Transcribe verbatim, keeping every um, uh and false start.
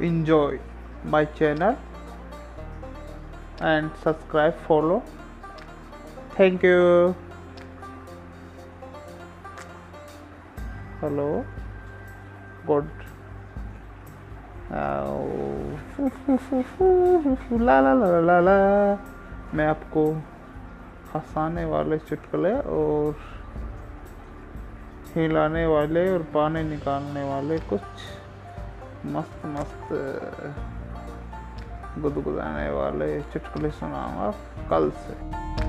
enjoy my channel and subscribe, follow. Thank you. Hello. God. ला ला ला ला ला मैं आपको हंसाने वाले चुटकुले और हिलाने वाले और पानी निकालने वाले कुछ मस्त मस्त गुदगुदाने वाले चुटकुले सुनाऊंगा कल से।